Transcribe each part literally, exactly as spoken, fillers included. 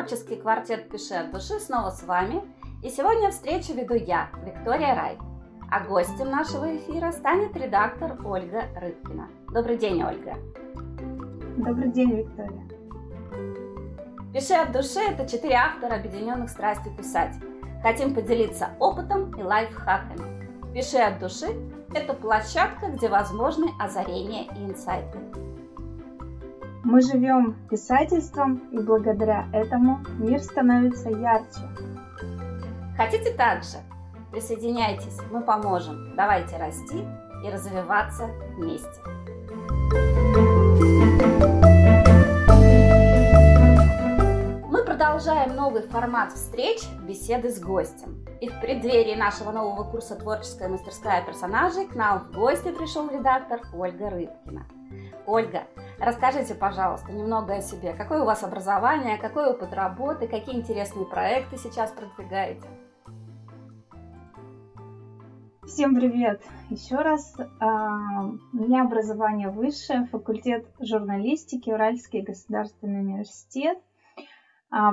Творческий квартет «Пиши от души» снова с вами. И сегодня встречу веду я, Виктория Райт. А гостем нашего эфира станет редактор Ольга Рыбкина. Добрый день, Ольга. Добрый день, Виктория. «Пиши от души» — это четыре автора, объединенных страстью писать. Хотим поделиться опытом и лайфхаками. «Пиши от души» — это площадка, где возможны озарения и инсайты. Мы живем писательством, и благодаря этому мир становится ярче. Хотите также? Присоединяйтесь, мы поможем. Давайте расти и развиваться вместе. Мы продолжаем новый формат встреч, беседы с гостем. И в преддверии нашего нового курса «Творческая мастерская персонажей» к нам в гости пришел редактор Ольга Рыбкина. Ольга, расскажите, пожалуйста, немного о себе. Какое у вас образование, какой опыт работы, какие интересные проекты сейчас продвигаете? Всем привет еще раз. У меня образование высшее, факультет журналистики, Уральский государственный университет.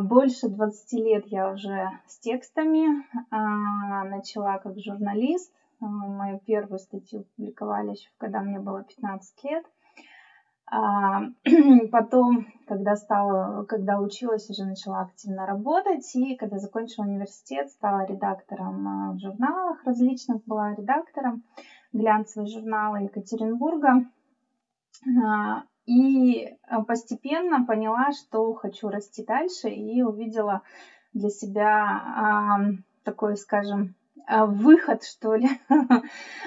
Больше двадцати лет я уже с текстами. Начала как журналист. Мою первую статью публиковали еще, когда мне было пятнадцать лет. Потом, когда стала, когда училась, уже начала активно работать, и когда закончила университет, стала редактором в журналах различных, была редактором глянцевого журнала Екатеринбурга, и постепенно поняла, что хочу расти дальше, и увидела для себя такой, скажем, выход, что ли,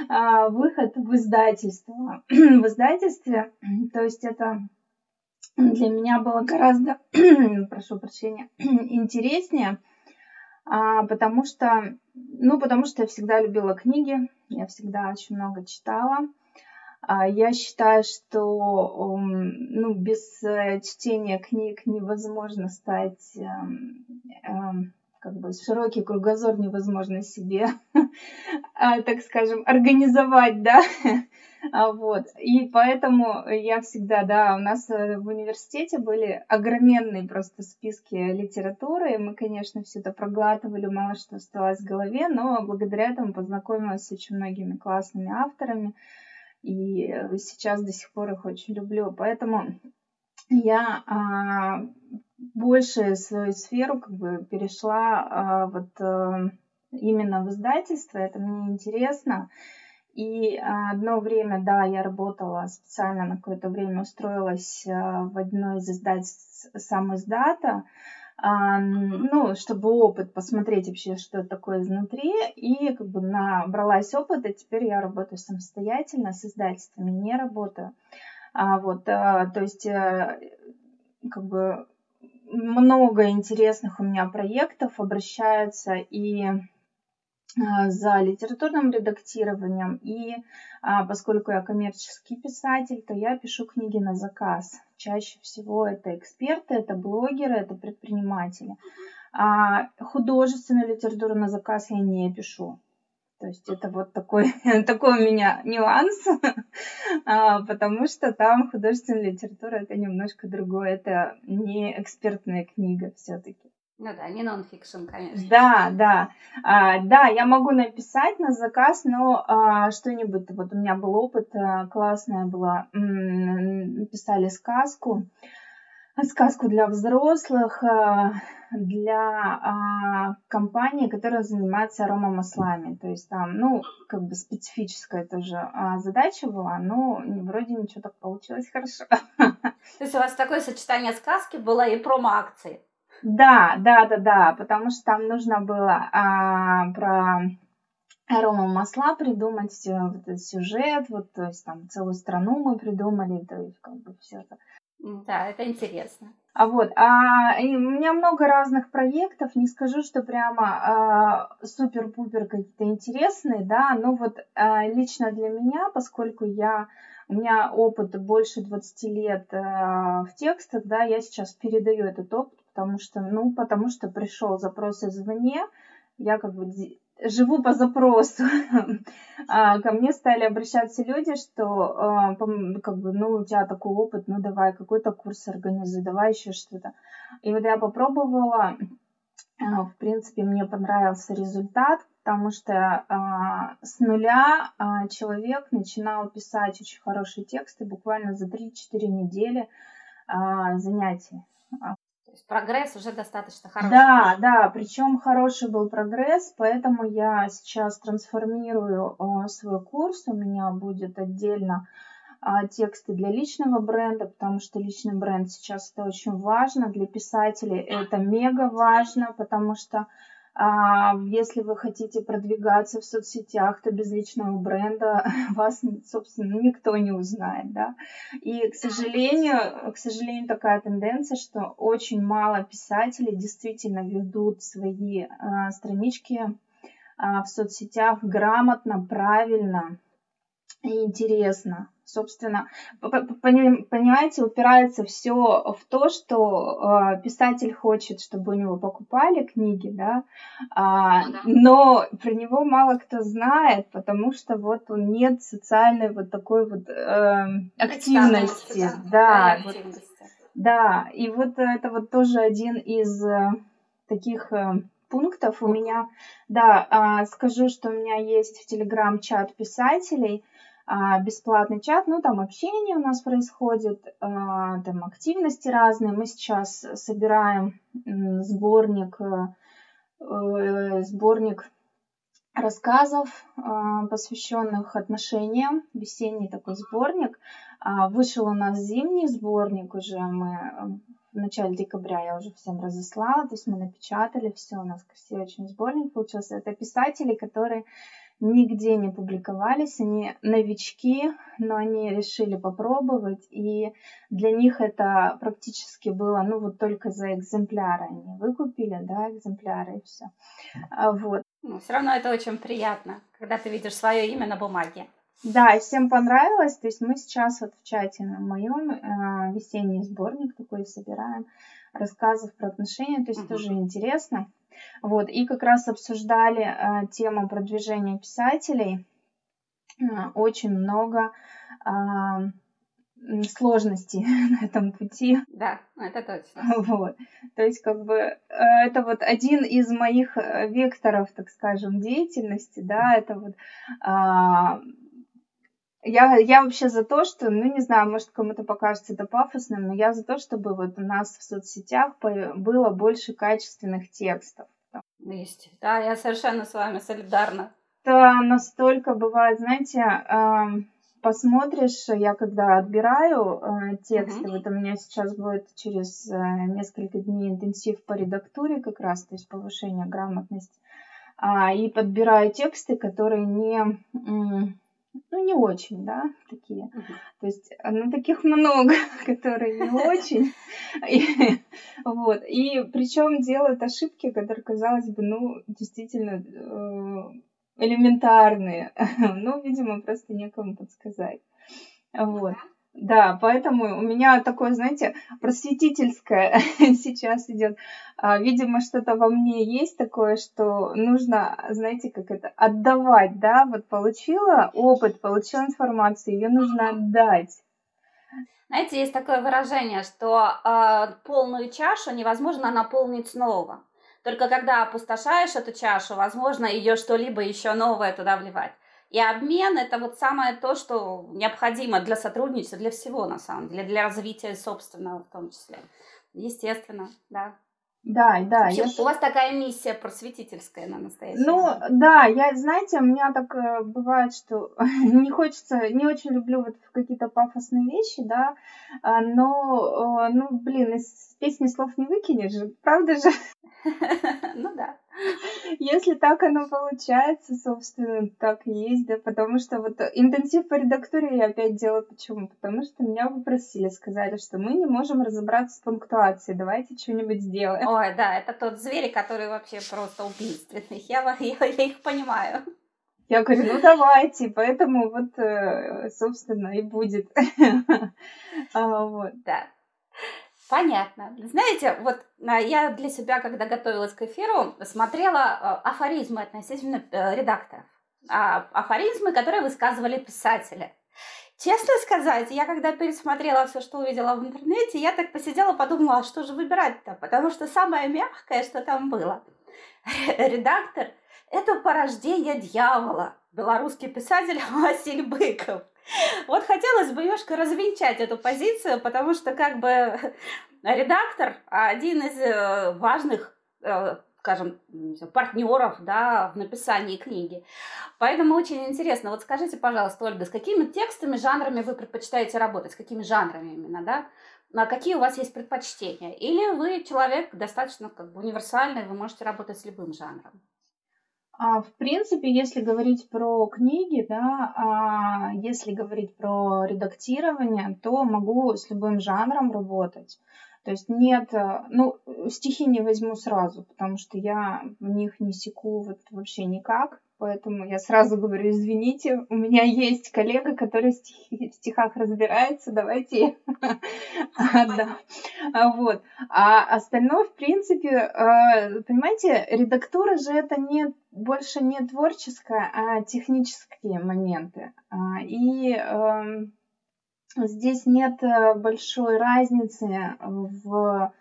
выход в издательство. В издательстве, то есть это для меня было гораздо, прошу прощения, интереснее, потому что, ну, потому что я всегда любила книги, я всегда очень много читала. Я считаю, что ну, без чтения книг невозможно стать... как бы широкий кругозор невозможно себе, так скажем, организовать, да, вот, и поэтому я всегда, да, у нас в университете были огроменные просто списки литературы, и мы, конечно, все это проглатывали, мало что осталось в голове, но благодаря этому познакомилась с очень многими классными авторами, и сейчас до сих пор их очень люблю, поэтому я... больше свою сферу как бы перешла а, вот а, именно в издательство, это мне интересно. И а, одно время, да, я работала специально, на какое-то время устроилась а, в одно из издательств самоиздата, а, ну, чтобы опыт, посмотреть вообще, что это такое изнутри, и как бы набралась опыта, теперь я работаю самостоятельно, с издательствами не работаю. А, вот, а, то есть, а, как бы... много интересных у меня проектов, обращаются и за литературным редактированием, и поскольку я коммерческий писатель, то я пишу книги на заказ. Чаще всего это эксперты, это блогеры, это предприниматели. Художественную литературу на заказ я не пишу. То есть это вот такой, такой у меня нюанс, потому что там художественная литература – это немножко другое, это не экспертная книга все-таки. Ну да, не нон-фикшн, конечно. Да, да. А, да, я могу написать на заказ, но а, что-нибудь, вот у меня был опыт, а, классная была, м-м, писали сказку, сказку для взрослых, для компании, которая занимается аромамаслами. То есть там, ну, как бы специфическая тоже задача была, но вроде ничего так получилось хорошо. То есть у вас такое сочетание сказки было и промо-акции? Да, да, да, да, потому что там нужно было а, про... аромамасла придумать, вот этот сюжет, вот, то есть там целую страну мы придумали, то есть как бы все это. Да, это интересно. А вот, а, у меня много разных проектов, не скажу, что прямо а, супер-пупер какие-то интересные, да, но вот а, лично для меня, поскольку я, у меня опыт больше двадцати лет а, в текстах, да, я сейчас передаю этот опыт, потому что, ну, потому что пришел запрос извне, я как бы живу по запросу. Ко мне стали обращаться люди, что как бы, ну, у тебя такой опыт, ну давай какой-то курс организуй, давай еще что-то. И вот я попробовала, в принципе, мне понравился результат, потому что с нуля человек начинал писать очень хорошие тексты буквально за три-четыре недели занятий. То есть прогресс уже достаточно хороший. Да, да, причем хороший был прогресс, поэтому я сейчас трансформирую э, свой курс. У меня будет отдельно э, тексты для личного бренда, потому что личный бренд сейчас это очень важно. Для писателей это мега важно, потому что э, если вы хотите продвигаться в соцсетях, то без личного бренда вас, собственно, никто не узнает, да. И, к сожалению, к сожалению, такая тенденция, что очень мало писателей действительно ведут свои э, странички э, в соцсетях грамотно, правильно и интересно. Собственно, понимаете, упирается все в то, что э, писатель хочет, чтобы у него покупали книги, да, а, но про него мало кто знает, потому что вот он нет социальной вот такой вот э, активности, да, да, вот, да, и вот это вот тоже один из э, таких э, пунктов у меня, да, э, скажу, что у меня есть в Телеграм-чат писателей, бесплатный чат, ну там общение у нас происходит, там активности разные. Мы сейчас собираем сборник, сборник рассказов, посвященных отношениям, весенний такой сборник. Вышел у нас зимний сборник уже, мы в начале декабря я уже всем разослала, то есть мы напечатали все, у нас красивый очень сборник получился. Это писатели, которые нигде не публиковались, они новички, но они решили попробовать, и для них это практически было, ну вот только за экземпляры они выкупили, да, экземпляры и все. Вот. Ну, все равно это очень приятно, когда ты видишь свое имя на бумаге. Да, всем понравилось, то есть мы сейчас вот в чате на моем э, весенний сборник такой собираем рассказов про отношения, то есть угу. Тоже интересно. Вот, и как раз обсуждали э, тему продвижения писателей. Очень много э, сложностей на этом пути. Да, это точно. Вот. То есть, как бы, э, это вот один из моих векторов, так скажем, деятельности, да, это вот... Э, Я, я вообще за то, что, ну, не знаю, может, кому-то покажется это пафосным, но я за то, чтобы вот у нас в соцсетях было больше качественных текстов. Есть. Да, я совершенно с вами солидарна. Это настолько бывает, знаете, посмотришь, я когда отбираю тексты, mm-hmm. вот у меня сейчас будет через несколько дней интенсив по редактуре как раз, то есть повышение грамотности, и подбираю тексты, которые не... Ну, не очень, да, такие. Uh-huh. То есть, ну, таких много, которые не очень. И, вот. И причем делают ошибки, которые, казалось бы, ну, действительно э, элементарные. Ну, видимо, просто некому подсказать. Вот. Да, поэтому у меня такое, знаете, просветительское сейчас идет. Видимо, что-то во мне есть такое, что нужно, знаете, как это, отдавать, да, вот получила опыт, получила информацию, ее нужно отдать. Знаете, есть такое выражение, что э, полную чашу невозможно наполнить снова. Только когда опустошаешь эту чашу, возможно, ее что-либо еще новое туда вливать. И обмен – это вот самое то, что необходимо для сотрудничества, для всего, на самом деле, для развития собственного в том числе. Естественно, да. Да, да. Вообще, я... У вас такая миссия просветительская на настоящее. Ну, да, я, знаете, у меня так бывает, что не хочется, не очень люблю вот какие-то пафосные вещи, да, но, ну, блин, из песни слов не выкинешь же, правда же? Ну, да. Если так оно получается, собственно, так и есть, да, потому что вот интенсив по редактуре я опять делаю, почему? Потому что меня попросили, сказали, что мы не можем разобраться с пунктуацией, давайте что-нибудь сделаем. Ой, да, это тот зверь, который вообще просто убийственный, я, я, я их понимаю. Я говорю, ну давайте, поэтому вот, собственно, и будет. Да. Понятно. Знаете, вот я для себя, когда готовилась к эфиру, смотрела афоризмы относительно редакторов. Афоризмы, которые высказывали писатели. Честно сказать, я когда пересмотрела все, что увидела в интернете, я так посидела, подумала, а что же выбирать-то? Потому что самое мягкое, что там было. Редактор – это порождение дьявола. Белорусский писатель Василий Быков. Вот хотелось бы немножко развенчать эту позицию, потому что как бы редактор – один из важных, скажем, партнеров, да, в написании книги. Поэтому очень интересно. Вот скажите, пожалуйста, Ольга, с какими текстами, жанрами вы предпочитаете работать? С какими жанрами именно, да? А какие у вас есть предпочтения? Или вы человек достаточно как бы универсальный, вы можете работать с любым жанром? В принципе, если говорить про книги, да, если говорить про редактирование, то могу с любым жанром работать. То есть нет, ну, стихи не возьму сразу, потому что я в них не секу вот вообще никак, поэтому я сразу говорю, извините, у меня есть коллега, который в, стих, в стихах разбирается, давайте отдам. Вот. А остальное, в принципе, понимаете, редактура же это не, больше не творческая, а технические моменты. И... Здесь нет большой разницы в,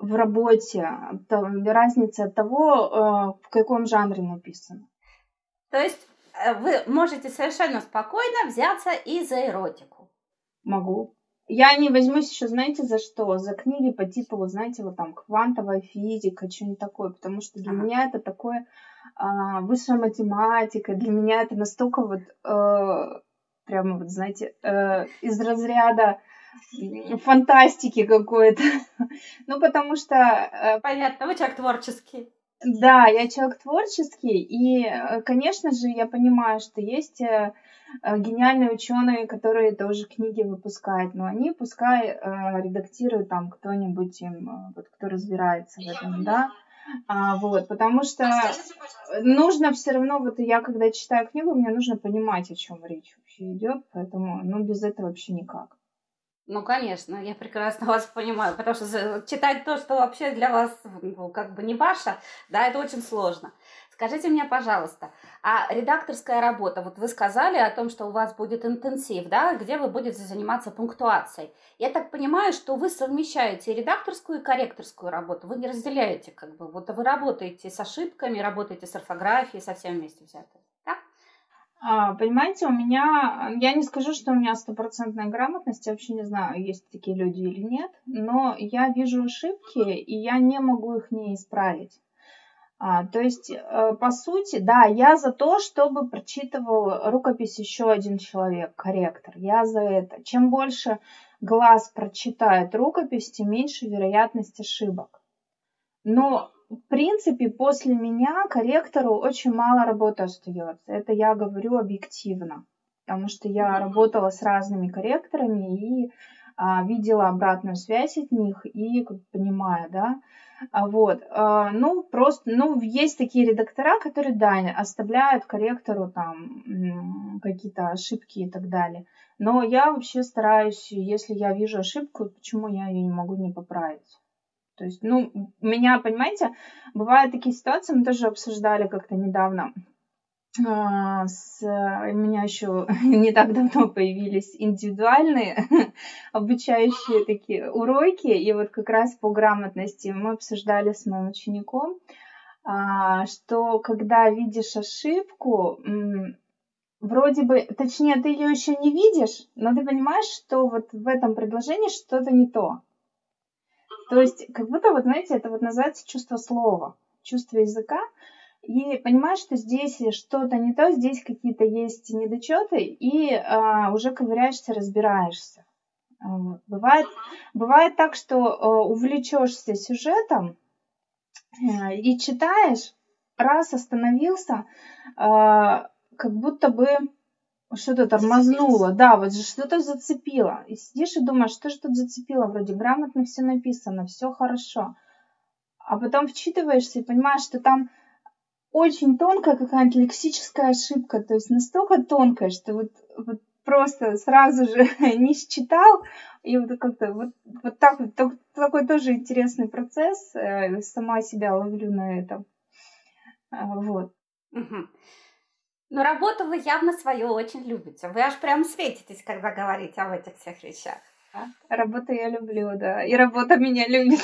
в работе, разницы от того, в каком жанре написано. То есть вы можете совершенно спокойно взяться и за эротику? Могу. Я не возьмусь еще, знаете, за что? За книги по типу, знаете, вот там «Квантовая физика», что-нибудь такое, потому что для ага. меня это такое а, высшая математика, для меня это настолько вот... А, прямо, вот, знаете, э, из разряда фантастики какой-то. Ну, потому что... Э, Понятно, вы человек творческий. Да, я человек творческий. И, конечно же, я понимаю, что есть э, гениальные ученые, которые тоже книги выпускают. Но они пускай э, редактируют там кто-нибудь им, э, вот, кто разбирается в этом, да? А, вот, потому что нужно все равно, вот я когда читаю книгу, мне нужно понимать, о чем речь вообще идет, поэтому, ну, без этого вообще никак. Ну, конечно, я прекрасно вас понимаю, потому что читать то, что вообще для вас как бы не ваше, да, это очень сложно. Скажите мне, пожалуйста, а редакторская работа, вот вы сказали о том, что у вас будет интенсив, да, где вы будете заниматься пунктуацией. Я так понимаю, что вы совмещаете редакторскую и корректорскую работу, вы не разделяете, как бы, вот вы работаете с ошибками, работаете с орфографией, со всем вместе взятым, да? А, понимаете, у меня, я не скажу, что у меня стопроцентная грамотность, я вообще не знаю, есть такие люди или нет, но я вижу ошибки, и я не могу их не исправить. А, то есть, э, по сути, да, я за то, чтобы прочитывал рукопись еще один человек, корректор. Я за это. Чем больше глаз прочитает рукопись, тем меньше вероятность ошибок. Но, в принципе, после меня корректору очень мало работы остается. Это я говорю объективно, потому что я работала с разными корректорами и а, видела обратную связь от них и как, понимаю, да. Вот, ну, просто, ну, есть такие редактора, которые, да, оставляют корректору там какие-то ошибки и так далее. Но я вообще стараюсь, если я вижу ошибку, почему я ее не могу не поправить? То есть, ну, у меня, понимаете, бывают такие ситуации, мы тоже обсуждали как-то недавно. С... У меня еще не так давно появились индивидуальные обучающие такие уроки, и вот как раз по грамотности мы обсуждали с моим учеником, что когда видишь ошибку, вроде бы, точнее, ты ее еще не видишь, но ты понимаешь, что вот в этом предложении что-то не то. То есть, как будто, вот знаете, это вот называется чувство слова, чувство языка. И понимаешь, что здесь что-то не то, здесь какие-то есть недочеты, и а, уже ковыряешься, разбираешься. Вот. Бывает, бывает так, что а, увлечешься сюжетом а, и читаешь, раз остановился, а, как будто бы что-то тормознуло, да, вот что-то зацепило. И сидишь и думаешь, что же тут зацепило, вроде грамотно все написано, все хорошо. А потом вчитываешься и понимаешь, что там очень тонкая какая-то лексическая ошибка, то есть настолько тонкая, что вот, вот просто сразу же не считал, И вот как-то вот, вот так вот, такой тоже интересный процесс. Сама себя ловлю на этом. Вот. Угу. Но работу вы явно свою очень любите. Вы аж прям светитесь, когда говорите об этих всех вещах. Да? Работу я люблю, да. И работа меня любит.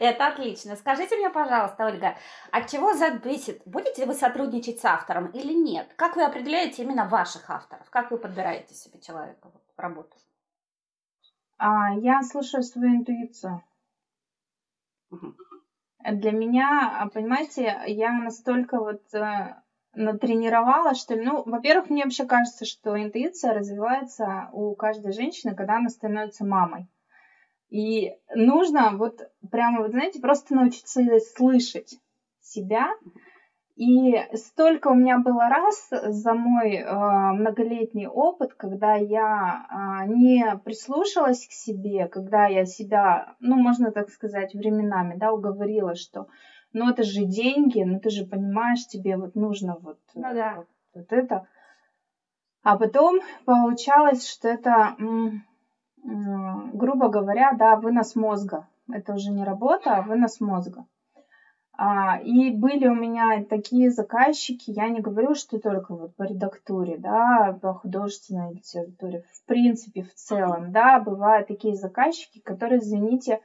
Это отлично. Скажите мне, пожалуйста, Ольга, от чего зависит, будете ли вы сотрудничать с автором или нет? Как вы определяете именно ваших авторов? Как вы подбираете себе человека в работу? А, я слушаю свою интуицию. Угу. Для меня, понимаете, я настолько вот натренировала, что ли, ну, во-первых, мне вообще кажется, что интуиция развивается у каждой женщины, когда она становится мамой. И нужно вот прямо, вот знаете, просто научиться слышать себя. И столько у меня было раз за мой э, многолетний опыт, когда я э, не прислушалась к себе, когда я себя, ну, можно так сказать, временами, да, уговорила, что ну это же деньги, ну ты же понимаешь, тебе вот нужно вот, ну, да. вот, вот это. А потом получалось, что это... М- грубо говоря, да, вынос мозга. Это уже не работа, а вынос мозга. А, и были у меня такие заказчики, я не говорю, что только вот по редактуре, да, по художественной литературе, в принципе, в целом, да, бывают такие заказчики, которые, извините,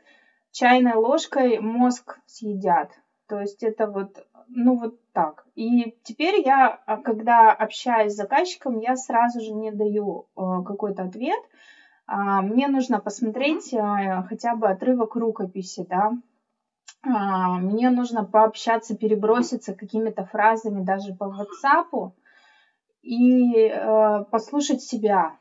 чайной ложкой мозг съедят. То есть это вот, ну вот так. И теперь я, когда общаюсь с заказчиком, я сразу же не даю какой-то ответ, мне нужно посмотреть хотя бы отрывок рукописи, да. Мне нужно пообщаться, переброситься какими-то фразами даже по WhatsApp и послушать себя.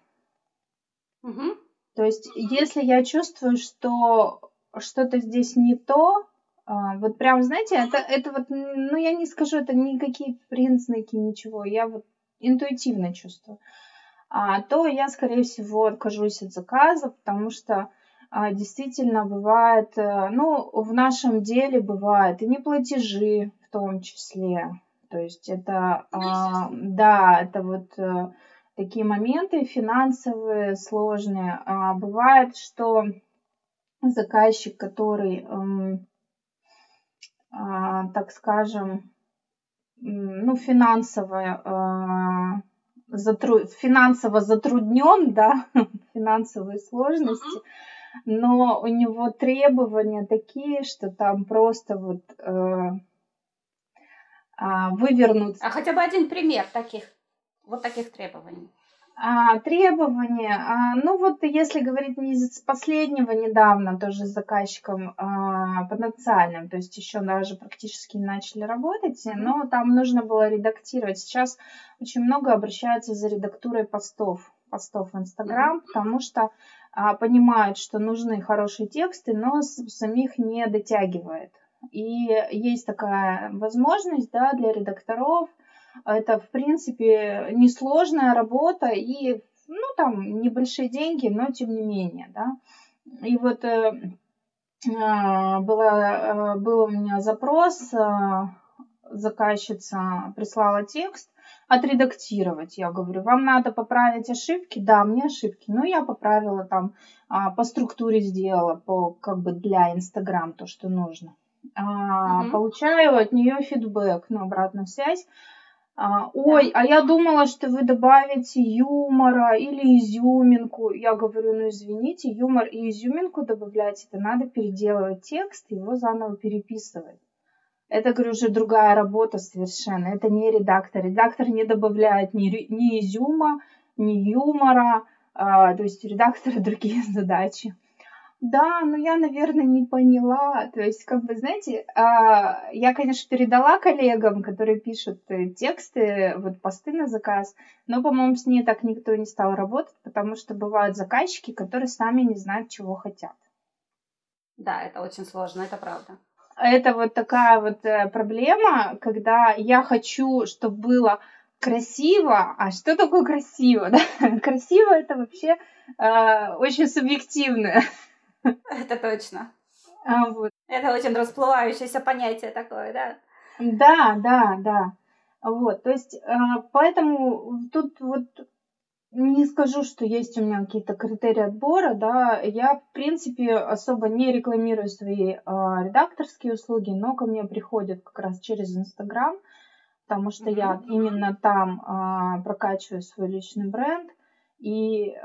Угу. То есть, если я чувствую, что что-то здесь не то, вот прям, знаете, это, это вот, ну я не скажу, это никакие признаки, ничего, я вот интуитивно чувствую. А, то я, скорее всего, откажусь от заказа, потому что а, действительно бывает, а, ну, в нашем деле бывает и неплатежи в том числе. То есть это, а, да, это вот а, такие моменты финансовые, сложные. А, бывает, что заказчик, который, а, а, так скажем, ну, финансовое... А, Затру... финансово затруднен, да, финансовые сложности, uh-huh. но у него требования такие, что там просто вот э, э, вывернуться. А хотя бы один пример таких, вот таких требований. А, требования, а, ну вот если говорить не с последнего недавно, тоже с заказчиком а, потенциальным, то есть еще даже практически не начали работать, но там нужно было редактировать. Сейчас очень много обращаются за редактурой постов, постов в Инстаграм, потому что а, понимают, что нужны хорошие тексты, но самих не дотягивает. И есть такая возможность, да, для редакторов. Это, в принципе, несложная работа и, ну, там, небольшие деньги, но тем не менее, да. И вот э, было, э, был у меня запрос, э, заказчица прислала текст, отредактировать. Я говорю, вам надо поправить ошибки? Да, мне ошибки. Ну, я поправила там, э, по структуре сделала, по, как бы для Инстаграм то, что нужно. Э, mm-hmm. Получаю от нее фидбэк, ну, обратную связь. Ой, да. А я думала, что вы добавите юмора или изюминку. Я говорю, ну извините, юмор и изюминку добавлять, это надо переделывать текст, его заново переписывать. Это, говорю, уже другая работа совершенно. Это не редактор. Редактор не добавляет ни, ни изюма, ни юмора. А, то есть у редактора другие задачи. Да, но я, наверное, не поняла. То есть, как бы, знаете, я, конечно, передала коллегам, которые пишут тексты, вот посты на заказ, но, по-моему, с ней так никто не стал работать, потому что бывают заказчики, которые сами не знают, чего хотят. Да, это очень сложно, это правда. Это вот такая вот проблема, когда я хочу, чтобы было... красиво, а что такое красиво? Да? Красиво это вообще э, очень субъективно. Это точно. А, вот. Это очень расплывающееся понятие такое, да? Да, да, да. Вот, то есть, э, поэтому тут вот не скажу, что есть у меня какие-то критерии отбора, да, я, в принципе, особо не рекламирую свои э, редакторские услуги, но ко мне приходят как раз через Инстаграм, потому что mm-hmm. я именно там э, прокачиваю свой личный бренд, и э,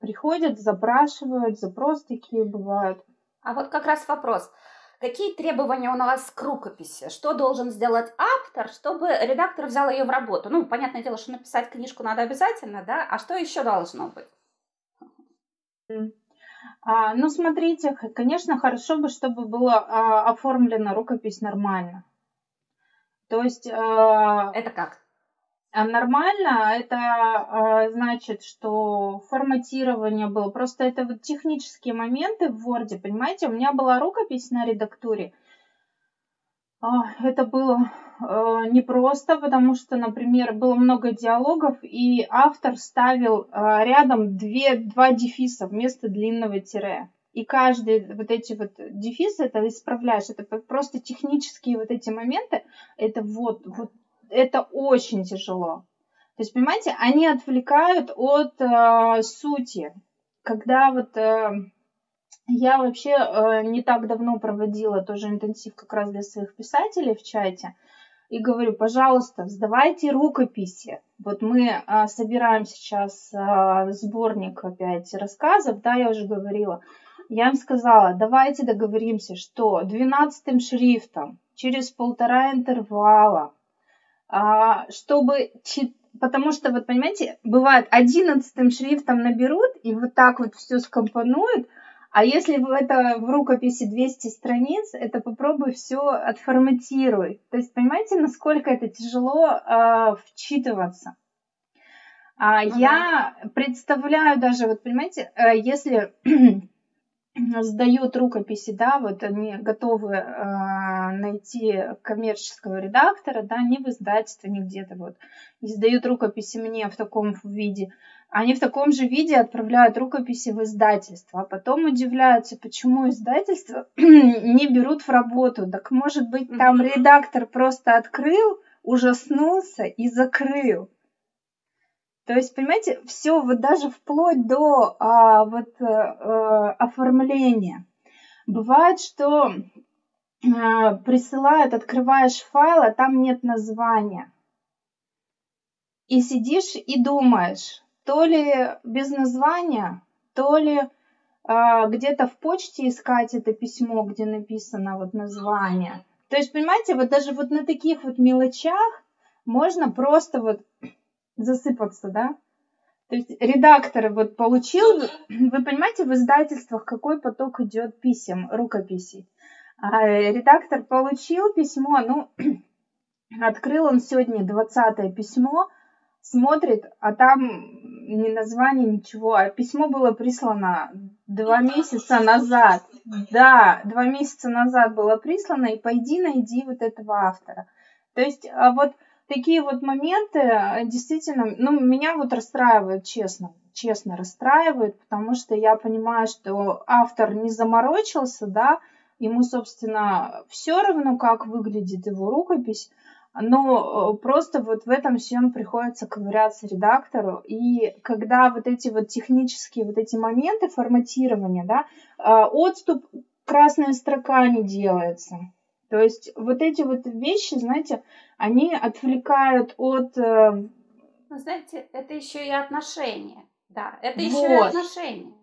приходят, запрашивают, запросы такие бывают. А вот как раз вопрос. Какие требования у вас к рукописи? Что должен сделать автор, чтобы редактор взял ее в работу? Ну, понятное дело, что написать книжку надо обязательно, да? А что еще должно быть? А, ну, смотрите, конечно, хорошо бы, чтобы была а, оформлена рукопись нормально. То есть... А... Это как? Нормально, это э, значит, что форматирование было. Просто это вот технические моменты в Word, понимаете? У меня была рукопись на редактуре. Э, это было э, непросто, потому что, например, было много диалогов, и автор ставил э, рядом две, два дефиса вместо длинного тире. И каждый вот эти вот дефисы, это исправляешь. Это просто технические вот эти моменты. Это вот... вот это очень тяжело. То есть, понимаете, они отвлекают от э, сути. Когда вот э, я вообще э, не так давно проводила тоже интенсив как раз для своих писателей в чате, и говорю, пожалуйста, сдавайте рукописи. Вот мы э, собираем сейчас э, сборник опять рассказов, да, я уже говорила. Я им сказала, давайте договоримся, что двенадцатым шрифтом через полтора интервала, чтобы читать, потому что, вот понимаете, бывает одиннадцатым шрифтом наберут и вот так вот все скомпонуют, а если в, это, в рукописи двести страниц, это попробуй все отформатируй. То есть, понимаете, насколько это тяжело э, вчитываться. А, ага. Я представляю даже, вот понимаете, э, если сдают рукописи, да, вот они готовы э, найти коммерческого редактора, да, не в издательстве, не где-то вот, и сдают рукописи мне в таком виде. Они в таком же виде отправляют рукописи в издательство, а потом удивляются, почему издательство не берут в работу. Так может быть, там редактор просто открыл, ужаснулся и закрыл. То есть, понимаете, все вот даже вплоть до а, вот, а, оформления. Бывает, что а, присылают, открываешь файл, а там нет названия. И сидишь и думаешь, то ли без названия, то ли а, где-то в почте искать это письмо, где написано вот название. То есть, понимаете, вот даже вот на таких вот мелочах можно просто вот... засыпаться, да? То есть редактор вот получил, вы понимаете, в издательствах какой поток идет писем, рукописей. А редактор получил письмо, ну, открыл он сегодня двадцатое письмо, смотрит, а там ни название, ничего, а письмо было прислано два месяца назад. Да, два месяца назад было прислано, и пойди найди вот этого автора. То есть вот такие вот моменты действительно, ну, меня вот расстраивают, честно, честно расстраивают, потому что я понимаю, что автор не заморочился, да, ему, собственно, все равно, как выглядит его рукопись, но просто вот в этом всем приходится ковыряться редактору, и когда вот эти вот технические вот эти моменты форматирования, да, отступ, красная строка не делается. То есть вот эти вот вещи, знаете, они отвлекают от... Ну, знаете, это еще и отношения, да, это вот. еще и отношения.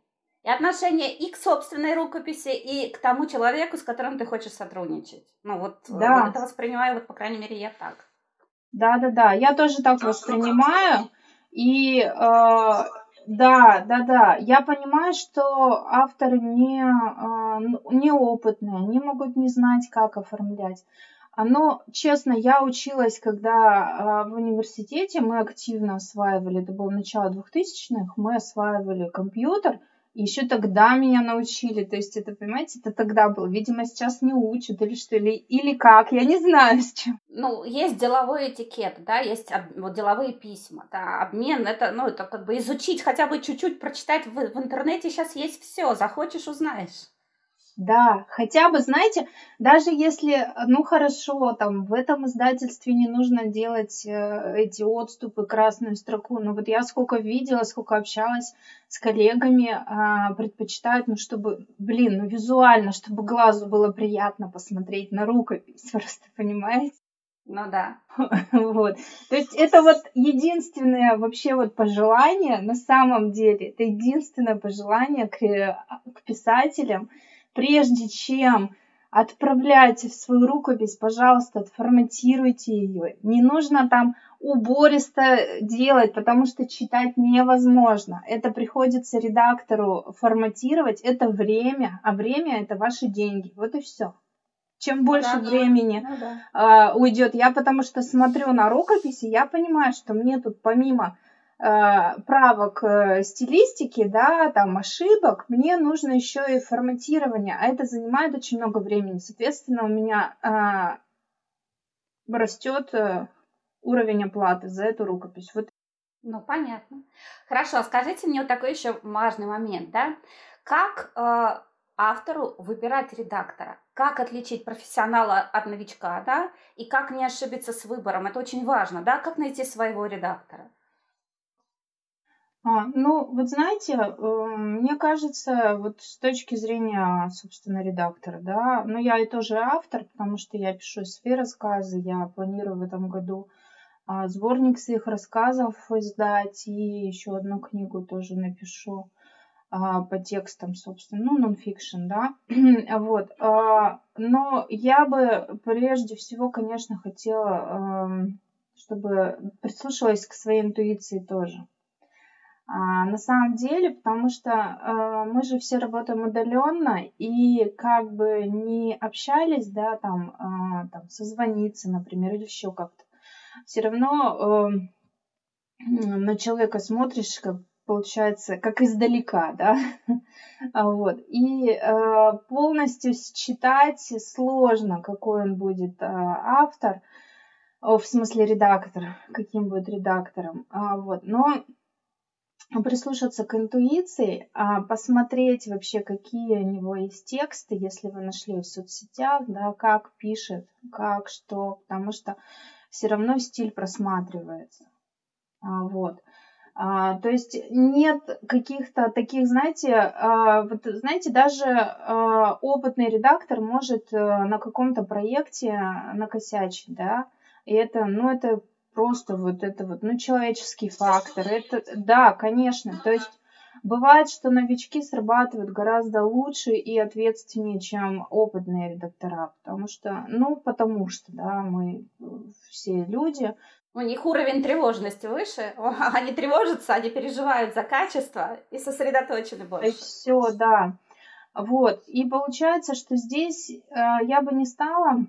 И отношения и к собственной рукописи, и к тому человеку, с которым ты хочешь сотрудничать. Ну вот, да. Вот это воспринимаю, вот по крайней мере я так. Да-да-да, я тоже так а воспринимаю, и э, да-да-да, я понимаю, что авторы не... Э, неопытные, они могут не знать, как оформлять. Но, честно, я училась, когда в университете мы активно осваивали, это было начало двухтысячных, мы осваивали компьютер, и еще тогда меня научили, то есть это, понимаете, это тогда было, видимо, сейчас не учат или что, или, или как, я не знаю с чем. Ну, есть деловой этикет, да, есть об, вот, деловые письма, да, обмен, это, ну, это как бы изучить хотя бы чуть-чуть, прочитать в, в интернете сейчас есть все, захочешь, узнаешь. Да, хотя бы, знаете, даже если, ну хорошо, там в этом издательстве не нужно делать э, эти отступы, красную строку, но вот я сколько видела, сколько общалась с коллегами, э, предпочитают, ну чтобы, блин, ну визуально, чтобы глазу было приятно посмотреть на рукопись, просто понимаете? Ну да. Вот. То есть это вот единственное вообще вот пожелание, на самом деле, это единственное пожелание к, к писателям. Прежде чем отправлять в свою рукопись, пожалуйста, отформатируйте ее. Не нужно там убористо делать, потому что читать невозможно. Это приходится редактору форматировать. Это время, а время – это ваши деньги. Вот и все. Чем больше да, времени ну, да. э, уйдет, я потому что смотрю на рукописи, я понимаю, что мне тут помимо правок стилистики, да, там ошибок, мне нужно еще и форматирование, а это занимает очень много времени. Соответственно, у меня а, растет уровень оплаты за эту рукопись. Вот. Ну, понятно. Хорошо, скажите мне вот такой еще важный момент, да? Как э, автору выбирать редактора? Как отличить профессионала от новичка, да? И как не ошибиться с выбором? Это очень важно, да? Как найти своего редактора? А, ну, вот знаете, мне кажется, вот с точки зрения, собственно, редактора, да, но я и тоже автор, потому что я пишу свои рассказы, я планирую в этом году сборник своих рассказов издать и еще одну книгу тоже напишу по текстам, собственно, ну, нонфикшн, да, вот, но я бы прежде всего, конечно, хотела, чтобы прислушалась к своей интуиции тоже. А, на самом деле, потому что а, мы же все работаем удаленно и как бы не общались, да, там, а, там созвониться, например, или еще как-то. Все равно а, на человека смотришь, как получается, как издалека, да, вот. И а, полностью считать сложно, какой он будет а, автор, о, в смысле редактор, каким будет редактором, а, вот, но... прислушаться к интуиции, посмотреть вообще, какие у него есть тексты, если вы нашли в соцсетях, да, как пишет, как что, потому что все равно стиль просматривается. Вот. То есть нет каких-то таких, знаете, вот, знаете, даже опытный редактор может на каком-то проекте накосячить, да, и это, ну, это просто вот это вот, ну, человеческий фактор. Это, да, конечно. То есть бывает, что новички срабатывают гораздо лучше и ответственнее, чем опытные редактора. Потому что, ну, потому что, да, мы все люди. У них уровень тревожности выше. Они тревожатся, они переживают за качество и сосредоточены больше. И все, да. Вот. И получается, что здесь э, я бы не стала...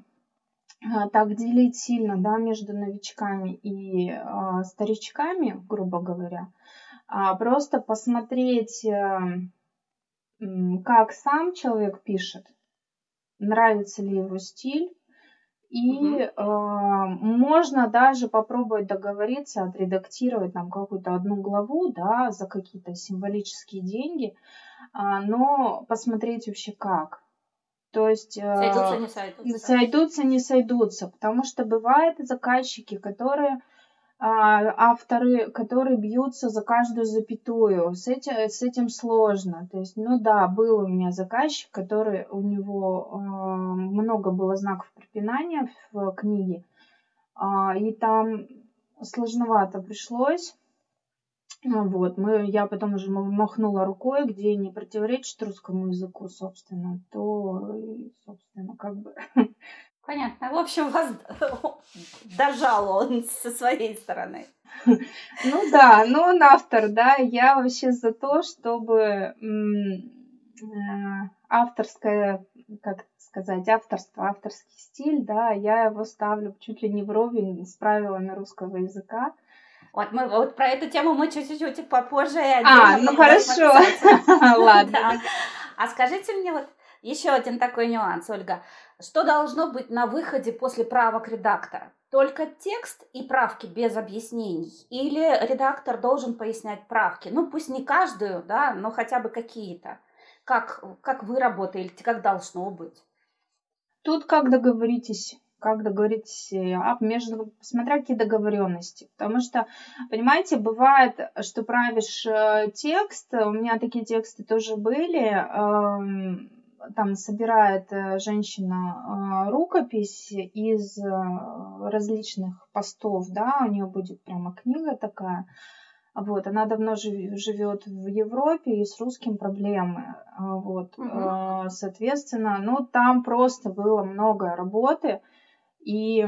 так делить сильно, да, между новичками и э, старичками, грубо говоря, а просто посмотреть, э, как сам человек пишет, нравится ли его стиль, и э, можно даже попробовать договориться, отредактировать нам какую-то одну главу, да, за какие-то символические деньги, а, но посмотреть вообще как. То есть сойдутся, не сойдутся. сойдутся, не сойдутся, потому что бывают заказчики, которые, авторы, которые бьются за каждую запятую, с этим, с этим сложно. То есть, ну да, был у меня заказчик, который, у него много было знаков препинания в книге, и там сложновато пришлось. Вот, мы, я потом уже махнула рукой, где не противоречит русскому языку, собственно, то, собственно, как бы... Понятно. В общем, вас дожал он со своей стороны. Ну да, но он автор, да. Я вообще за то, чтобы авторское, как сказать, авторство, авторский стиль, да, я его ставлю чуть ли не вровень с правилами русского языка. Вот, мы, вот про эту тему мы чуть-чуть попозже отдельно. А, ну хорошо, ладно. А скажите мне вот еще один такой нюанс, Ольга. Что должно быть на выходе после правок редактора? Только текст и правки без объяснений? Или редактор должен пояснять правки? Ну, пусть не каждую, да, но хотя бы какие-то. как, как вы работаете, как должно быть? Тут как договоритесь, как договоритесь, а между, смотря какие договоренности. Потому что, понимаете, бывает, что правишь текст, у меня такие тексты тоже были, э, там собирает женщина рукопись из различных постов, да, у нее будет прямо книга такая. Вот, она давно живет в Европе и с русским проблемы. Вот, mm-hmm. соответственно, ну там просто было много работы, и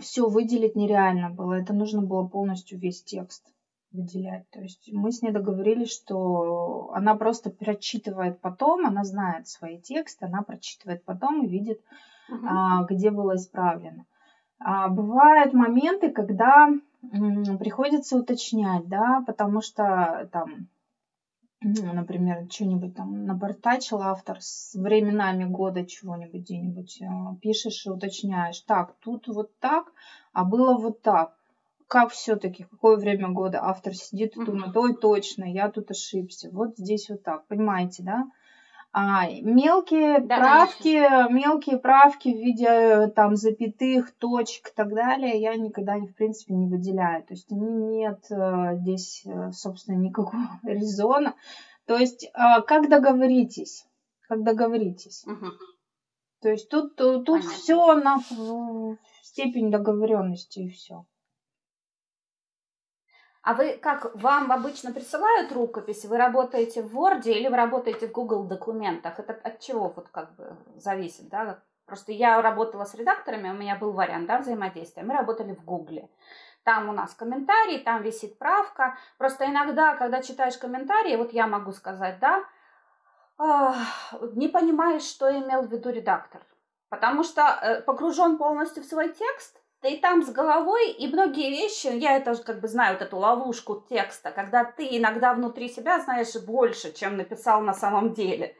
все выделить нереально было. Это нужно было полностью весь текст выделять. То есть мы с ней договорились, что она просто прочитывает потом, она знает свои тексты, она прочитывает потом и видит, mm-hmm. где было исправлено. Бывают моменты, когда приходится уточнять, да, потому что там, например, что-нибудь там напортачил автор с временами года чего-нибудь где-нибудь, пишешь и уточняешь, так, тут вот так, а было вот так. Как все-таки, в какое время года автор сидит и думает, ой, точно, я тут ошибся, вот здесь вот так, понимаете, да? А, мелкие да, правки, конечно. мелкие правки в виде там запятых, точек и так далее я никогда, в принципе, не выделяю. То есть нет здесь, собственно, никакого резона. То есть как договоритесь, как договоритесь. Угу. То есть тут, тут все на степень договоренности и все. А вы как, вам обычно присылают рукописи? Вы работаете в Word или вы работаете в Google документах? Это от чего вот как бы зависит, да? Просто я работала с редакторами, у меня был вариант, да, взаимодействия. Мы работали в Google. Там у нас комментарии, там висит правка. Просто иногда, когда читаешь комментарии, вот я могу сказать, да, не понимаешь, что имел в виду редактор. Потому что погружен полностью в свой текст, и там с головой, и многие вещи, я это как бы знаю, вот эту ловушку текста, когда ты иногда внутри себя знаешь больше, чем написал на самом деле.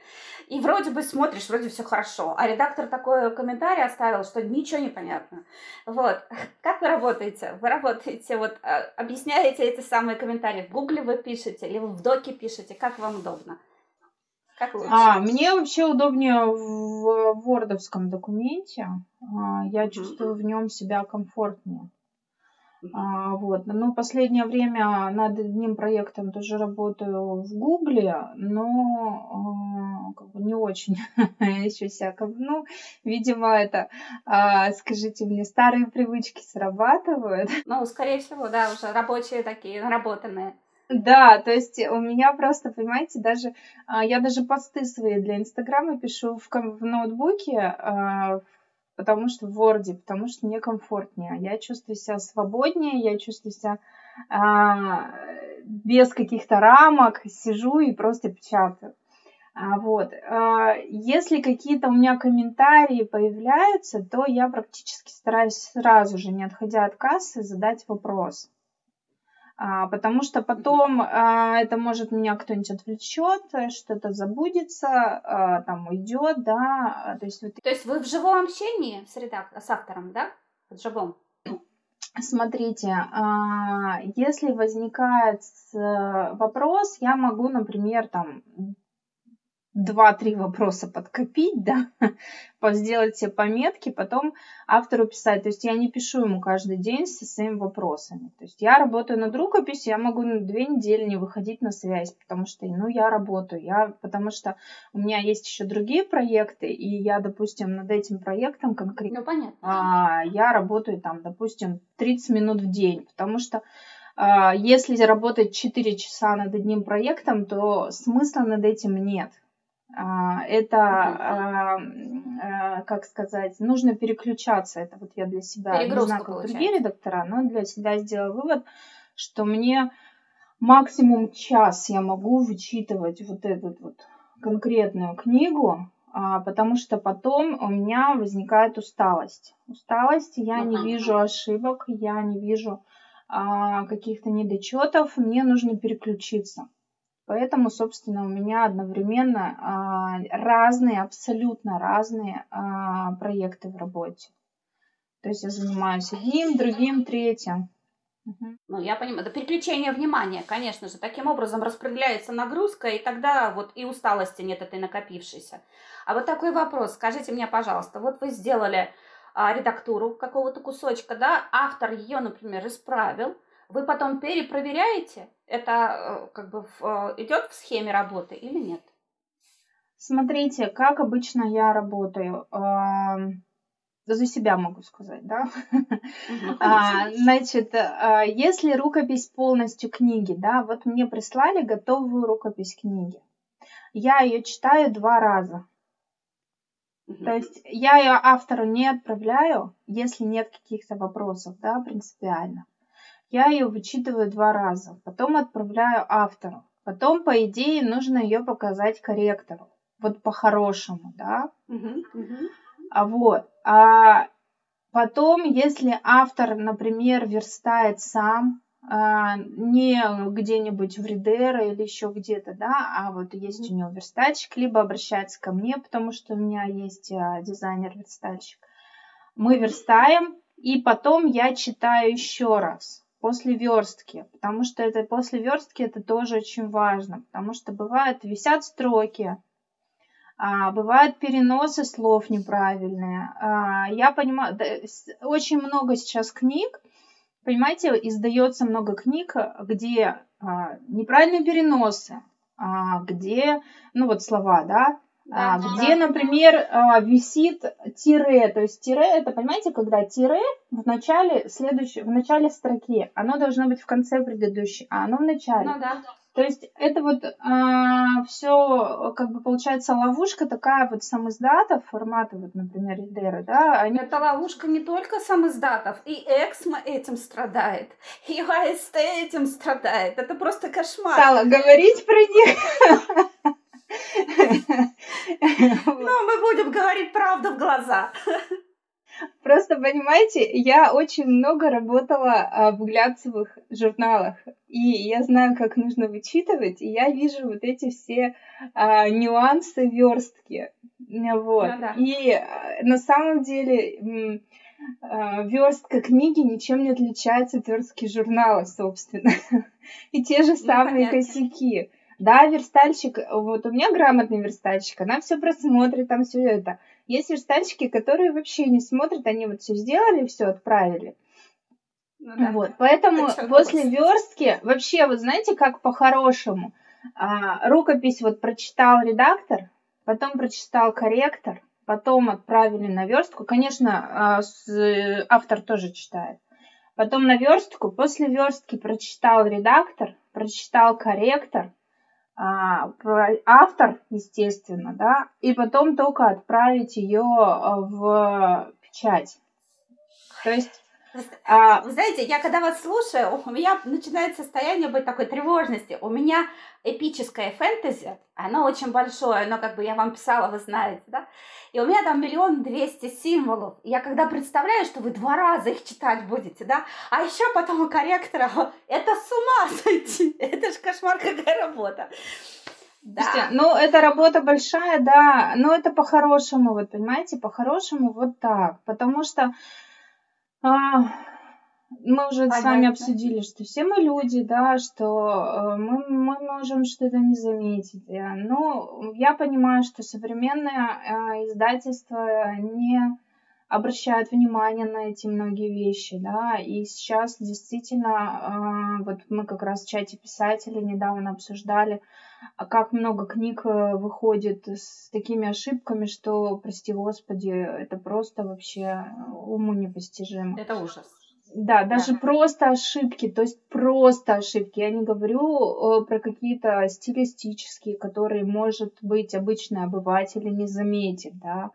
И вроде бы смотришь, вроде все хорошо. А редактор такой комментарий оставил, что ничего не понятно. Вот. Как вы работаете? Вы работаете, вот, объясняете эти самые комментарии? В Гугле вы пишете или в Доке пишете? Как вам удобно? Как лучше? А, мне вообще удобнее в вордовском документе. Я чувствую в нем себя комфортнее. А, вот. Но последнее время над одним проектом тоже работаю в Гугле, но а, как бы не очень еще всякого. Ну, видимо, это, а, скажите мне, старые привычки срабатывают. Ну, скорее всего, да, уже рабочие такие, наработанные. Да, то есть у меня просто, понимаете, даже я даже посты свои для Инстаграма пишу в, в ноутбуке, потому что в Word, потому что мне комфортнее. Я чувствую себя свободнее, я чувствую себя без каких-то рамок, сижу и просто печатаю. Вот. Если какие-то у меня комментарии появляются, то я практически стараюсь сразу же, не отходя от кассы, задать вопрос. Потому что потом это может меня кто-нибудь отвлечет, что-то забудется, там уйдет, да. То есть, вот... То есть вы в живом общении с, редактор, с автором, да? В живом? Смотрите, если возникает вопрос, я могу, например, там два-три вопроса подкопить, да, сделать себе пометки, потом автору писать. То есть я не пишу ему каждый день со своими вопросами. То есть я работаю над рукописью, я могу на две недели не выходить на связь, потому что, ну, я работаю, я, потому что у меня есть еще другие проекты, и я, допустим, над этим проектом конкретно, ну, понятно. А, я работаю там, допустим, тридцать минут в день, потому что а, если работать четыре часа над одним проектом, то смысла над этим нет. Это, как сказать, нужно переключаться. Это вот я для себя, не знаю, как другие редактора, но для себя сделала вывод, что мне максимум час я могу вычитывать вот эту вот конкретную книгу, потому что потом у меня возникает усталость. Усталость, я не вижу ошибок, я не вижу каких-то недочетов, мне нужно переключиться. Поэтому, собственно, у меня одновременно а, разные, абсолютно разные а, проекты в работе. То есть я занимаюсь одним, другим, третьим. Угу. Ну, я понимаю, это переключение внимания, конечно же. Таким образом распределяется нагрузка, и тогда вот и усталости нет этой накопившейся. А вот такой вопрос, скажите мне, пожалуйста, вот вы сделали а, редактуру какого-то кусочка, да, автор ее, например, исправил, вы потом перепроверяете, это как бы в, идет в схеме работы или нет? Смотрите, как обычно я работаю. За себя могу сказать, да? Ну, а, значит, если рукопись полностью книги, да, вот мне прислали готовую рукопись книги. Я ее читаю два раза. Uh-huh. То есть я ее автору не отправляю, если нет каких-то вопросов, да, принципиально. Я ее вычитываю два раза, потом отправляю автору. Потом, по идее, нужно ее показать корректору. Вот по-хорошему, да? Uh-huh, uh-huh. А вот. А потом, если автор, например, верстает сам, а не где-нибудь в Ридеро или еще где-то, да, а вот есть у него верстальщик, либо обращается ко мне, потому что у меня есть дизайнер-верстальщик. Мы верстаем, и потом я читаю еще раз после верстки, потому что это после верстки это тоже очень важно, потому что бывает висят строки. А, бывают переносы слов неправильные. А, я понимаю, да, очень много сейчас книг, понимаете, издается много книг, где а, неправильные переносы, а, где, ну вот слова, да, да а, где, да. Например, а, висит тире, то есть тире, это, понимаете, когда тире в начале, следующей, в начале строки, оно должно быть в конце предыдущей, а оно в начале. Ну, да. То есть это вот э, все, как бы получается ловушка такая вот самиздатов, формата вот, например, Ридера, да? Они... Это ловушка не только самиздатов, и Эксмо этим страдает, и АСТ этим страдает, это просто кошмар. Стала говорить про них. Ну, мы будем говорить правду в глаза. Просто, понимаете, я очень много работала в глянцевых журналах, и я знаю, как нужно вычитывать, и я вижу вот эти все а, нюансы верстки. Вот. Ну, да. И на самом деле верстка книги ничем не отличается от верстки журнала, собственно. И те же самые косяки. Да, верстальщик, вот у меня грамотный верстальщик, она все просмотрит, там все это. Есть верстальщики, которые вообще не смотрят, они вот все сделали, все отправили. Ну, да. Вот, поэтому после верстки вообще, вы знаете, как по-хорошему, а, рукопись вот прочитал редактор, потом прочитал корректор, потом отправили на верстку, конечно, а, с, автор тоже читает. Потом на верстку, после верстки прочитал редактор, прочитал корректор, автор, естественно, да, и потом только отправить ее в печать. То есть... А... Вы знаете, я когда вас слушаю, у меня начинает состояние быть такой тревожности. У меня эпическое фэнтези, оно очень большое, оно как бы я вам писала, вы знаете, да? И у меня там миллион двести символов. Я когда представляю, что вы два раза их читать будете, да? А еще потом у корректора, это с ума сойти, это ж кошмар, какая работа. Да. Слушайте, ну, это работа большая, да, но это по-хорошему, вот понимаете, по-хорошему вот так, потому что мы уже Понятно. С вами обсудили, что все мы люди, да, что мы, мы можем что-то не заметить. Но я понимаю, что современное издательство не обращает внимания на эти многие вещи, да, и сейчас действительно, вот мы как раз в чате писателей недавно обсуждали, как много книг выходит с такими ошибками, что, прости господи, это просто вообще уму непостижимо. Это ужас. Да, даже да. просто ошибки, то есть просто ошибки. Я не говорю про какие-то стилистические, которые, может быть, обычный обыватель не заметит, да,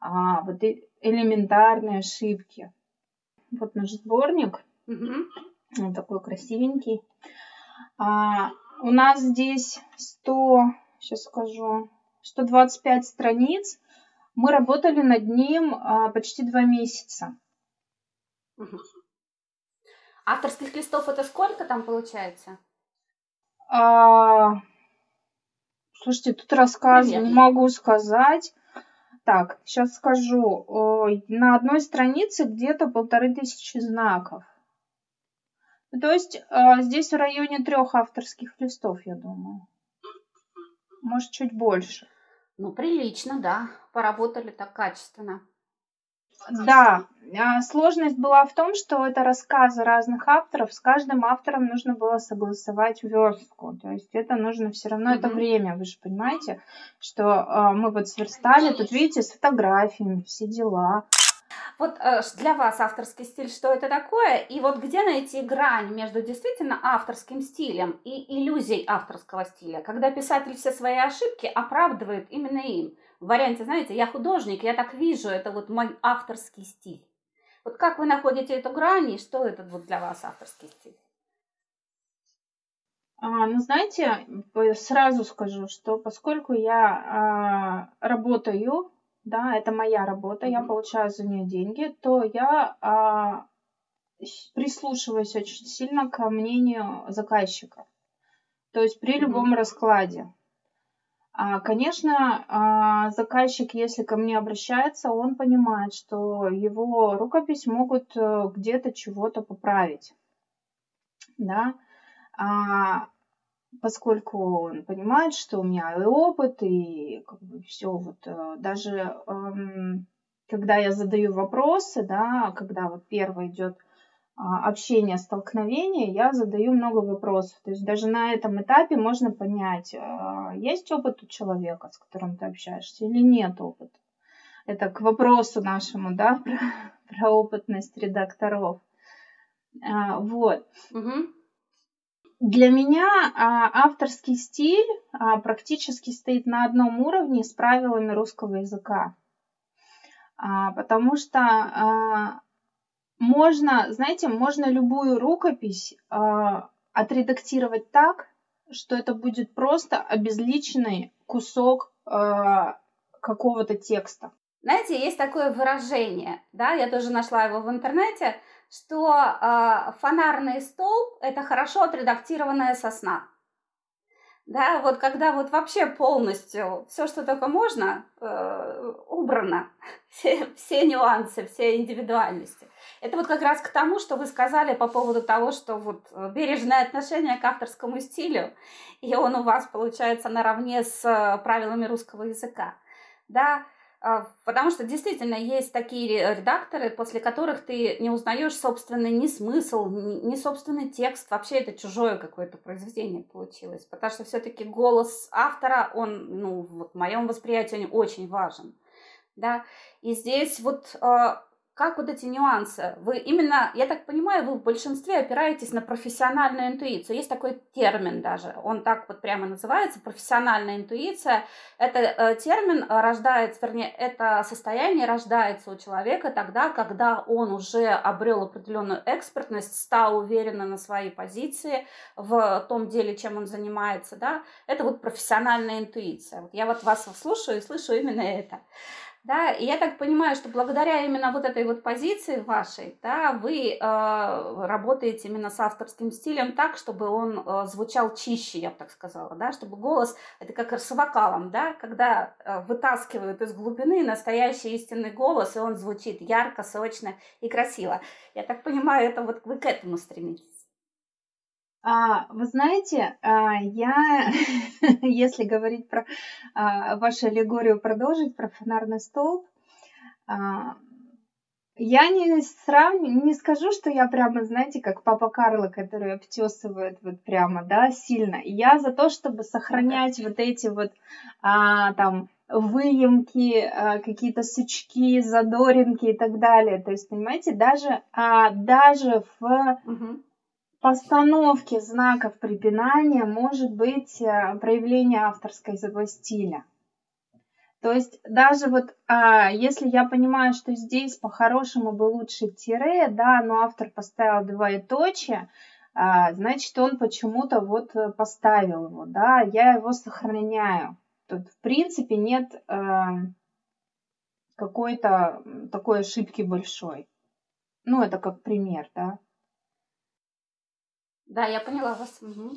а вот элементарные ошибки. Вот наш сборник, mm-hmm. он такой красивенький. А, у нас здесь сто, сейчас скажу, сто двадцать пять страниц. Мы работали над ним а, почти два месяца. Mm-hmm. Авторских листов это сколько там получается? А, слушайте, тут рассказываю, не могу сказать. Так, сейчас скажу. О, на одной странице где-то полторы тысячи знаков. То есть э, здесь в районе трех авторских листов, я думаю. Может, чуть больше. Ну, прилично, да. Поработали так качественно. Да. Сложность была в том, что это рассказы разных авторов. С каждым автором нужно было согласовать верстку. То есть это нужно все равно, mm-hmm. это время. Вы же понимаете, что э, мы вот сверстали. Тут, видите, с фотографиями, все дела. Вот для вас авторский стиль, что это такое? И вот где найти грань между действительно авторским стилем и иллюзией авторского стиля, когда писатель все свои ошибки оправдывает именно им? В варианте, знаете, я художник, я так вижу, это вот мой авторский стиль. Вот как вы находите эту грань и что это вот для вас авторский стиль? А, ну, знаете, сразу скажу, что поскольку я а, работаю... Да, это моя работа, mm-hmm. я получаю за нее деньги, то я а, прислушиваюсь очень сильно к мнению заказчика. То есть при mm-hmm. любом раскладе. А, конечно, а, заказчик, если ко мне обращается, он понимает, что его рукопись могут где-то чего-то поправить. Да? А, поскольку он понимает, что у меня и опыт, и как бы все, вот даже эм, когда я задаю вопросы, да, когда вот первое идет э, общение, столкновение, я задаю много вопросов. То есть даже на этом этапе можно понять, э, есть опыт у человека, с которым ты общаешься, или нет опыта. Это к вопросу нашему, да, про, про опытность редакторов. Э, вот. Угу. Для меня а, авторский стиль а, практически стоит на одном уровне с правилами русского языка. А, потому что а, можно, знаете, можно любую рукопись а, отредактировать так, что это будет просто обезличенный кусок а, какого-то текста. Знаете, есть такое выражение, да, я тоже нашла его в интернете, что э, фонарный столб – это хорошо отредактированная сосна. Да, вот когда вот вообще полностью все, что только можно, э, убрано, все, все нюансы, все индивидуальности. Это вот как раз к тому, что вы сказали по поводу того, что вот бережное отношение к авторскому стилю, и он у вас получается наравне с правилами русского языка, да. Потому что действительно есть такие редакторы, после которых ты не узнаешь собственный ни смысл, ни собственный текст. Вообще это чужое какое-то произведение получилось. Потому что все-таки голос автора, он, ну, в моем восприятии, он очень важен. Да? И здесь вот как вот эти нюансы? Вы именно, я так понимаю, вы в большинстве опираетесь на профессиональную интуицию. Есть такой термин даже, он так вот прямо называется, профессиональная интуиция. Это термин рождается, вернее, это состояние рождается у человека тогда, когда он уже обрел определенную экспертность, стал уверенно на своей позиции в том деле, чем он занимается. Да? Это вот профессиональная интуиция. Вот я вот вас слушаю и слышу именно это. Да, и я так понимаю, что благодаря именно вот этой вот позиции вашей, да, вы э, работаете именно с авторским стилем так, чтобы он э, звучал чище, я бы так сказала, да, чтобы голос, это как с вокалом, да, когда э, вытаскивают из глубины настоящий истинный голос, и он звучит ярко, сочно и красиво. Я так понимаю, это вот вы к этому стремитесь. А, вы знаете, я, если говорить про вашу аллегорию, продолжить про фонарный столб, я не сравню, не скажу, что я прямо, знаете, как папа Карло, который обтесывает вот прямо, да, сильно. Я за то, чтобы сохранять вот эти вот а, там выемки, а, какие-то сучки, задоринки и так далее. То есть, понимаете, даже, а, даже в... Угу. постановке знаков препинания может быть проявление авторского стиля. То есть даже вот а, если я понимаю, что здесь по-хорошему бы лучше тире, да, но автор поставил двоеточие, а, значит он почему-то вот поставил его, да, я его сохраняю. Тут в принципе нет а, какой-то такой ошибки большой. Ну это как пример, да. Да, я поняла вас. Угу.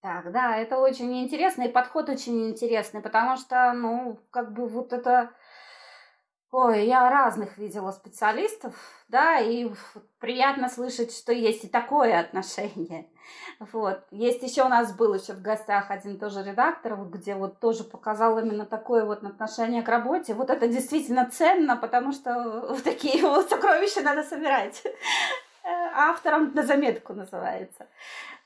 Так, да, это очень интересно, и подход очень интересный, потому что, ну, как бы вот это Ой, я разных видела специалистов, да, и приятно слышать, что есть и такое отношение. Вот. Есть еще у нас был еще в гостях один тоже редактор, где вот тоже показал именно такое вот отношение к работе. Вот это действительно ценно, потому что вот такие вот сокровища надо собирать. Автором на заметку называется.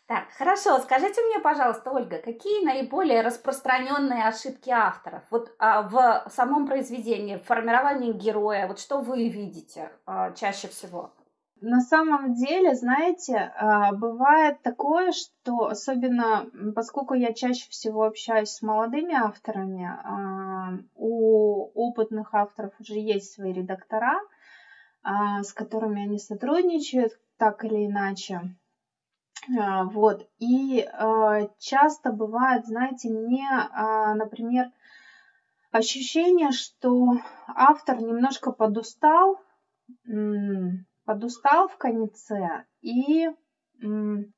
Так, хорошо, скажите мне, пожалуйста, Ольга, какие наиболее распространенные ошибки авторов? Вот а, в самом произведении, в формировании героя, вот что вы видите а, чаще всего? На самом деле, знаете, бывает такое, что особенно, поскольку я чаще всего общаюсь с молодыми авторами, у опытных авторов уже есть свои редактора, с которыми они сотрудничают так или иначе. Вот, и э, часто бывает, знаете, не, э, например, ощущение, что автор немножко подустал, м- подустал в конце и м-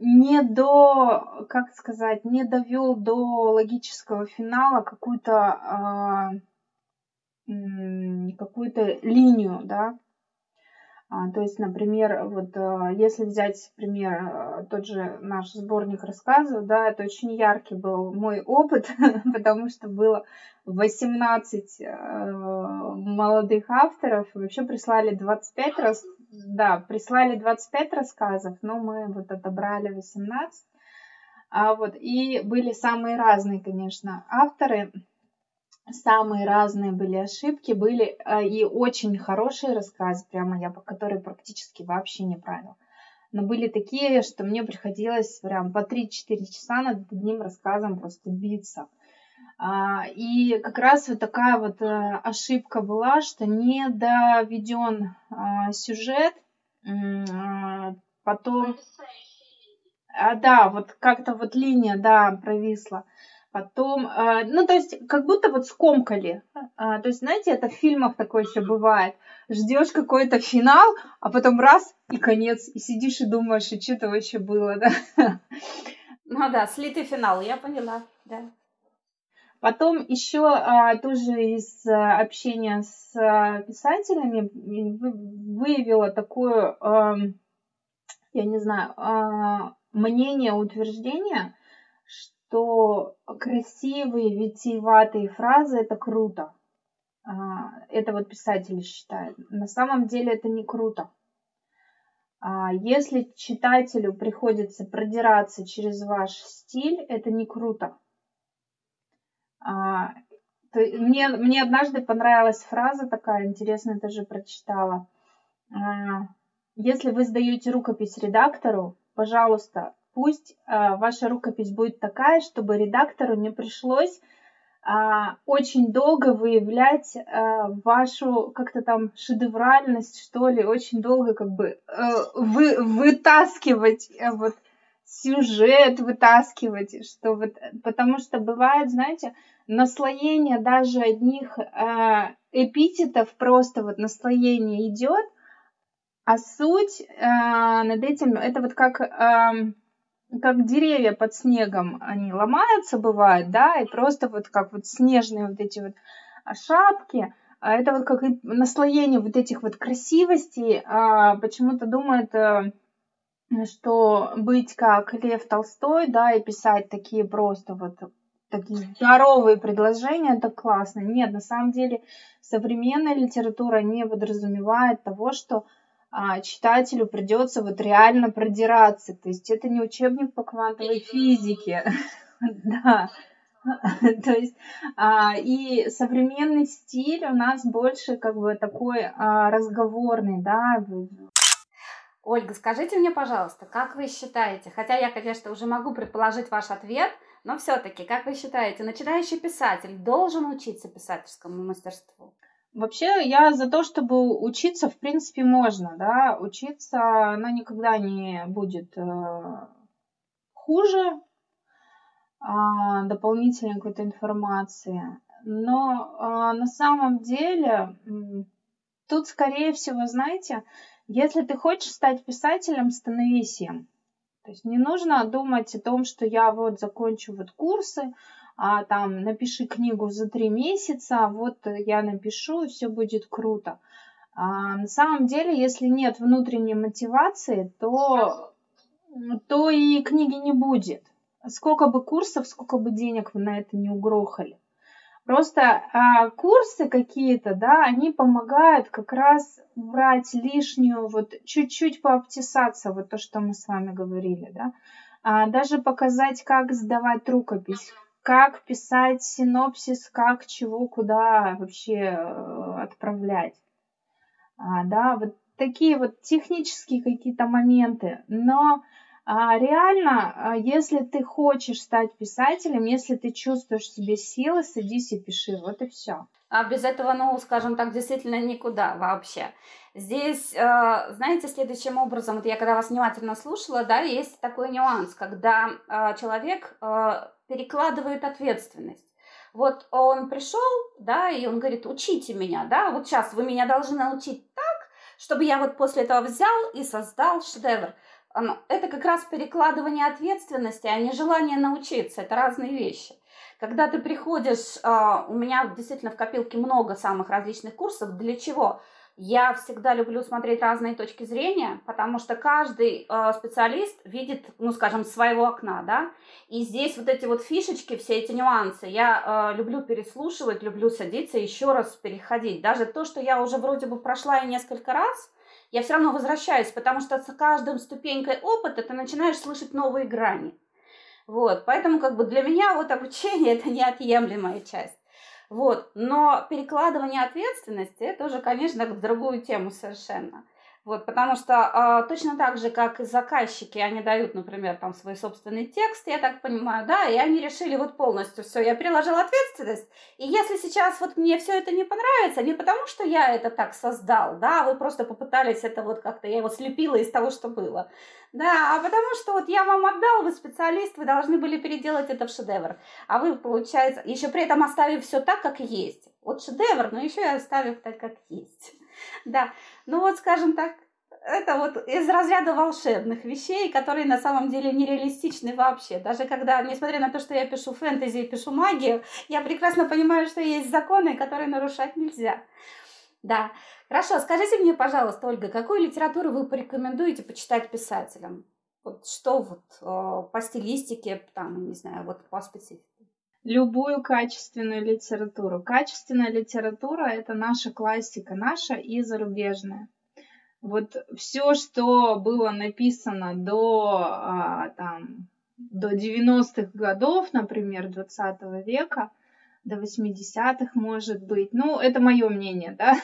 не до, как сказать, не довел до логического финала какую-то, э, м- какую-то линию, да. То есть, например, вот если взять, например, тот же наш сборник рассказов, да, это очень яркий был мой опыт, потому что было восемнадцать молодых авторов, вообще прислали двадцать пять раз, да, прислали двадцать пять рассказов, но мы вот отобрали восемнадцать, а вот, и были самые разные, конечно, авторы. Самые разные были ошибки, были и очень хорошие рассказы, прямо я, которые практически вообще не правила. Но были такие, что мне приходилось прям по три-четыре часа над одним рассказом просто биться. И как раз вот такая вот ошибка была, что не доведен сюжет, потом... Да, вот как-то вот линия, да, провисла. Потом, ну, то есть, как будто вот скомкали. То есть, знаете, это в фильмах такое еще бывает. Ждешь какой-то финал, а потом раз, и конец. И сидишь и думаешь, и что-то вообще было, да? Ну да, слитый финал, я поняла, да. Потом еще тоже из общения с писателями выявила такое, я не знаю, мнение, утверждение, что то красивые, витиеватые фразы – это круто. Это вот писатели считают. На самом деле это не круто. Если читателю приходится продираться через ваш стиль, это не круто. Мне, мне однажды понравилась фраза такая, интересная, я тоже прочитала. Если вы сдаете рукопись редактору, пожалуйста, пусть э, ваша рукопись будет такая, чтобы редактору не пришлось э, очень долго выявлять э, вашу как-то там шедевральность, что ли, очень долго как бы э, вы, вытаскивать э, вот, сюжет, вытаскивать, что вот, потому что бывает, знаете, наслоение даже одних э, эпитетов, просто вот наслоение идет, а суть э, над этим, это вот как... Э, как деревья под снегом, они ломаются, бывают, да, и просто вот как вот снежные вот эти вот шапки, это вот как наслоение вот этих вот красивостей, почему-то думают, что быть как Лев Толстой, да, и писать такие просто вот такие здоровые предложения, это классно. Нет, на самом деле современная литература не подразумевает того, что читателю придется вот реально продираться. То есть это не учебник по квантовой физике. Да. То есть и современный стиль у нас больше как бы такой разговорный, да. Ольга, скажите мне, пожалуйста, как вы считаете, хотя я, конечно, уже могу предположить ваш ответ, но все-таки, как вы считаете, начинающий писатель должен учиться писательскому мастерству? Вообще, я за то, чтобы учиться, в принципе, можно, да, учиться, но никогда не будет э, хуже э, дополнительной какой-то информации, но э, на самом деле, э, тут, скорее всего, знаете, если ты хочешь стать писателем, становись им, то есть не нужно думать о том, что я вот закончу вот курсы, а, там, напиши книгу за три месяца, вот я напишу, все будет круто. А, на самом деле, если нет внутренней мотивации, то, то и книги не будет. Сколько бы курсов, сколько бы денег вы на это не угрохали. Просто а, курсы какие-то, да, они помогают как раз убрать лишнюю, вот чуть-чуть пообтесаться, вот то, что мы с вами говорили, да. А, даже показать, как сдавать рукопись, как писать синопсис, как чего, куда вообще э, отправлять. А, да, вот такие вот технические какие-то моменты, но... А реально, если ты хочешь стать писателем, если ты чувствуешь в себе силы, садись и пиши, вот и все. А без этого, ну, скажем так, действительно никуда вообще. Здесь, знаете, следующим образом, вот я когда вас внимательно слушала, да, есть такой нюанс, когда человек перекладывает ответственность. Вот он пришел, да, и он говорит, учите меня, да, вот сейчас вы меня должны научить так, чтобы я вот после этого взял и создал шедевр. Это как раз перекладывание ответственности, а не желание научиться. Это разные вещи. Когда ты приходишь, у меня действительно в копилке много самых различных курсов. Для чего? Я всегда люблю смотреть разные точки зрения, потому что каждый специалист видит, ну, скажем, своего окна, да. И здесь вот эти вот фишечки, все эти нюансы. Я люблю переслушивать, люблю садиться, еще раз переходить. Даже то, что я уже вроде бы прошла и несколько раз, я все равно возвращаюсь, потому что с каждой ступенькой опыта ты начинаешь слышать новые грани. Вот, поэтому как бы для меня вот обучение – это неотъемлемая часть. Вот, но перекладывание ответственности – это уже, конечно, другую тему совершенно. Вот, потому что э, точно так же, как и заказчики, они дают, например, там свой собственный текст, я так понимаю, да, и они решили вот полностью все, я приложила ответственность, и если сейчас вот мне все это не понравится, не потому что я это так создал, да, вы просто попытались это вот как-то, я его слепила из того, что было, да, а потому что вот я вам отдал, вы специалист, вы должны были переделать это в шедевр, а вы, получается, еще при этом оставив все так, как есть, вот шедевр, но еще и оставив так, как есть. Да, ну вот, скажем так, это вот из разряда волшебных вещей, которые на самом деле нереалистичны вообще. Даже когда, несмотря на то, что я пишу фэнтези и пишу магию, я прекрасно понимаю, что есть законы, которые нарушать нельзя. Да, хорошо, скажите мне, пожалуйста, Ольга, какую литературу вы порекомендуете почитать писателям? Вот что вот э, по стилистике, там, не знаю, вот по специфике? Любую качественную литературу. Качественная литература – это наша классика, наша и зарубежная. Вот все, что было написано до, там, до девяностых годов, например, двадцатого века, до восьмидесятых, может быть. Ну, это мое мнение, да,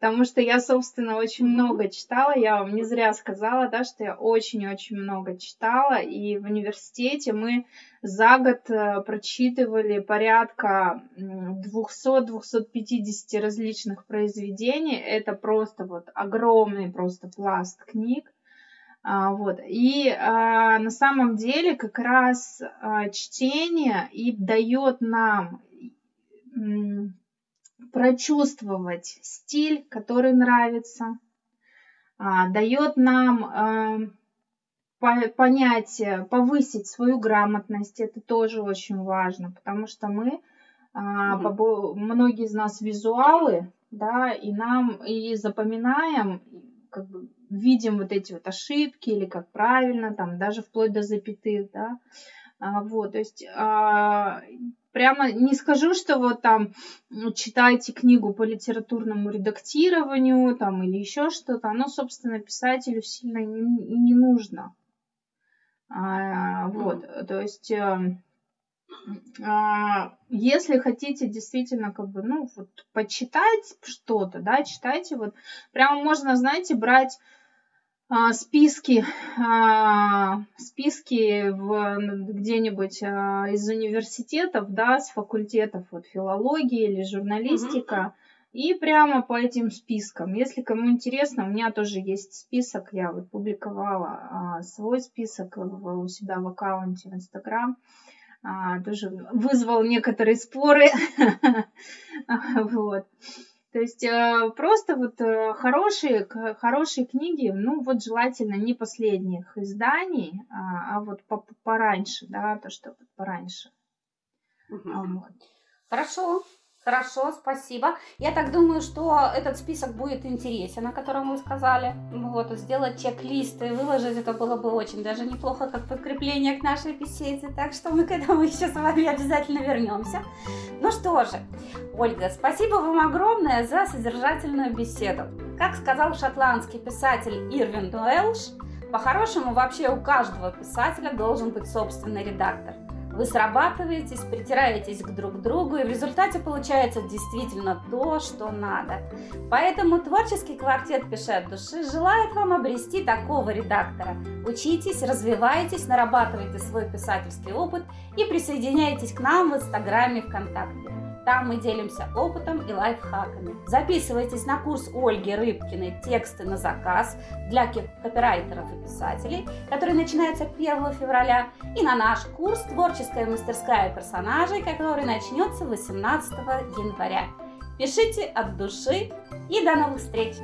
потому что я, собственно, очень много читала. Я вам не зря сказала, да, что я очень-очень много читала. И в университете мы за год прочитывали порядка двухсот-двухсот пятидесяти различных произведений. Это просто вот огромный просто пласт книг. А, вот. И а, на самом деле как раз а, чтение и дает нам м, прочувствовать стиль, который нравится, а, дает нам а, по, понять, повысить свою грамотность. Это тоже очень важно, потому что мы, а, побо- многие из нас визуалы, да, и нам и запоминаем, как бы, видим вот эти вот ошибки или как правильно, там, даже вплоть до запятых, да, а, вот, то есть, а, прямо не скажу, что вот там читайте книгу по литературному редактированию, там, или еще что-то, оно, собственно, писателю сильно не, не нужно, а, вот, то есть, а, а, если хотите действительно, как бы, ну, вот, почитать что-то, да, читайте, вот, прямо можно, знаете, брать списки, списки в, где-нибудь из университетов, да, с факультетов вот, филологии или журналистика, mm-hmm. и прямо по этим спискам. Если кому интересно, у меня тоже есть список, я вот публиковала свой список у себя в аккаунте в Инстаграм. А, тоже вызвал некоторые споры. Вот. То есть просто вот хорошие, хорошие книги, ну вот желательно не последних изданий, а вот пораньше, да, то, что пораньше. Угу. Вот. Хорошо. Хорошо, спасибо. Я так думаю, что этот список будет интересен, о котором вы сказали. Вот, сделать чек-лист и выложить это было бы очень даже неплохо, как подкрепление к нашей беседе. Так что мы к этому еще с вами обязательно вернемся. Ну что же, Ольга, спасибо вам огромное за содержательную беседу. Как сказал шотландский писатель Ирвин Дуэлш, по-хорошему вообще у каждого писателя должен быть собственный редактор. Вы срабатываетесь, притираетесь к друг другу, и в результате получается действительно то, что надо. Поэтому творческий квартет «Пиши от души» желает вам обрести такого редактора. Учитесь, развивайтесь, нарабатывайте свой писательский опыт и присоединяйтесь к нам в Инстаграме и ВКонтакте. Там мы делимся опытом и лайфхаками. Записывайтесь на курс Ольги Рыбкиной «Тексты на заказ» для копирайтеров и писателей, который начинается первого февраля, и на наш курс «Творческая мастерская персонажей», который начнется восемнадцатого января. Пишите от души и до новых встреч!